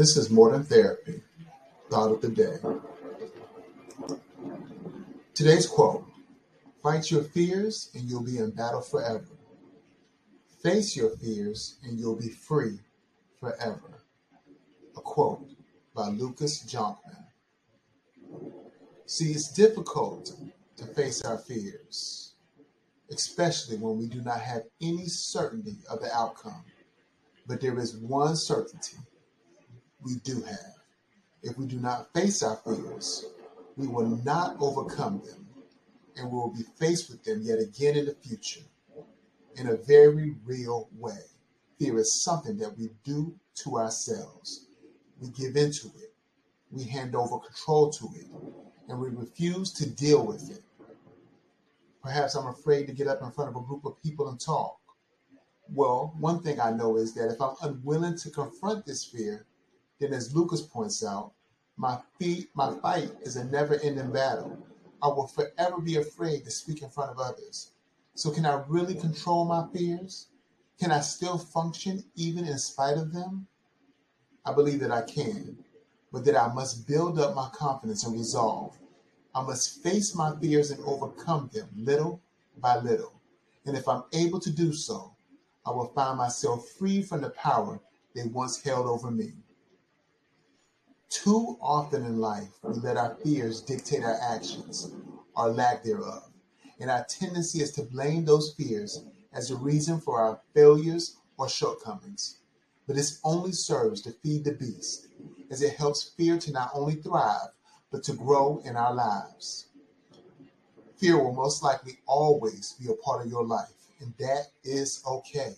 This is Modern Therapy, Thought of the Day. Today's quote, fight your fears and you'll be in battle forever. Face your fears and you'll be free forever. A quote by Lucas Jonkman. See, it's difficult to face our fears, especially when we do not have any certainty of the outcome. But there is one certainty we do have. If we do not face our fears, we will not overcome them, and we will be faced with them yet again in the future in a very real way. Fear is something that we do to ourselves. We give into it. We hand over control to it, and we refuse to deal with it. Perhaps I'm afraid to get up in front of a group of people and talk. Well, one thing I know is that if I'm unwilling to confront this fear, then as Lucas points out, my fight is a never-ending battle. I will forever be afraid to speak in front of others. So can I really control my fears? Can I still function even in spite of them? I believe that I can, but that I must build up my confidence and resolve. I must face my fears and overcome them little by little. And if I'm able to do so, I will find myself free from the power they once held over me. Too often in life, we let our fears dictate our actions, or lack thereof, and our tendency is to blame those fears as a reason for our failures or shortcomings. But this only serves to feed the beast, as it helps fear to not only thrive, but to grow in our lives. Fear will most likely always be a part of your life, and that is okay.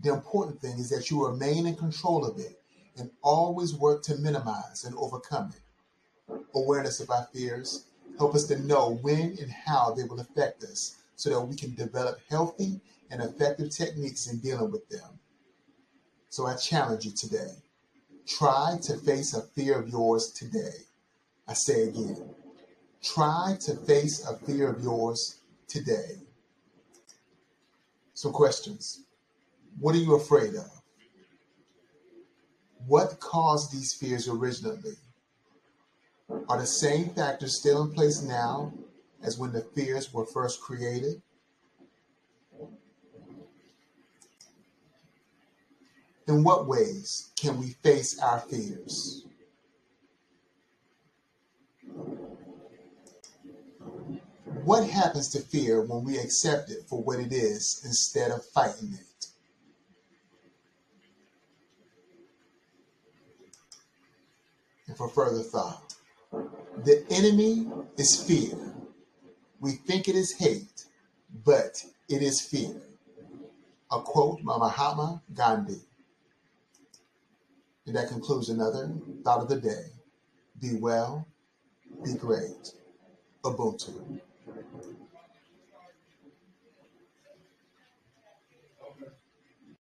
The important thing is that you remain in control of it, and always work to minimize and overcome it. Awareness of our fears helps us to know when and how they will affect us so that we can develop healthy and effective techniques in dealing with them. So I challenge you today. Try to face a fear of yours today. I say again, try to face a fear of yours today. Some questions. What are you afraid of? What caused these fears originally? Are the same factors still in place now as when the fears were first created? In what ways can we face our fears? What happens to fear when we accept it for what it is instead of fighting it? For further thought, the enemy is fear. We think it is hate, but it is fear. A quote by Mahatma Gandhi. And that concludes another Thought of the Day. Be well, be great. Ubuntu.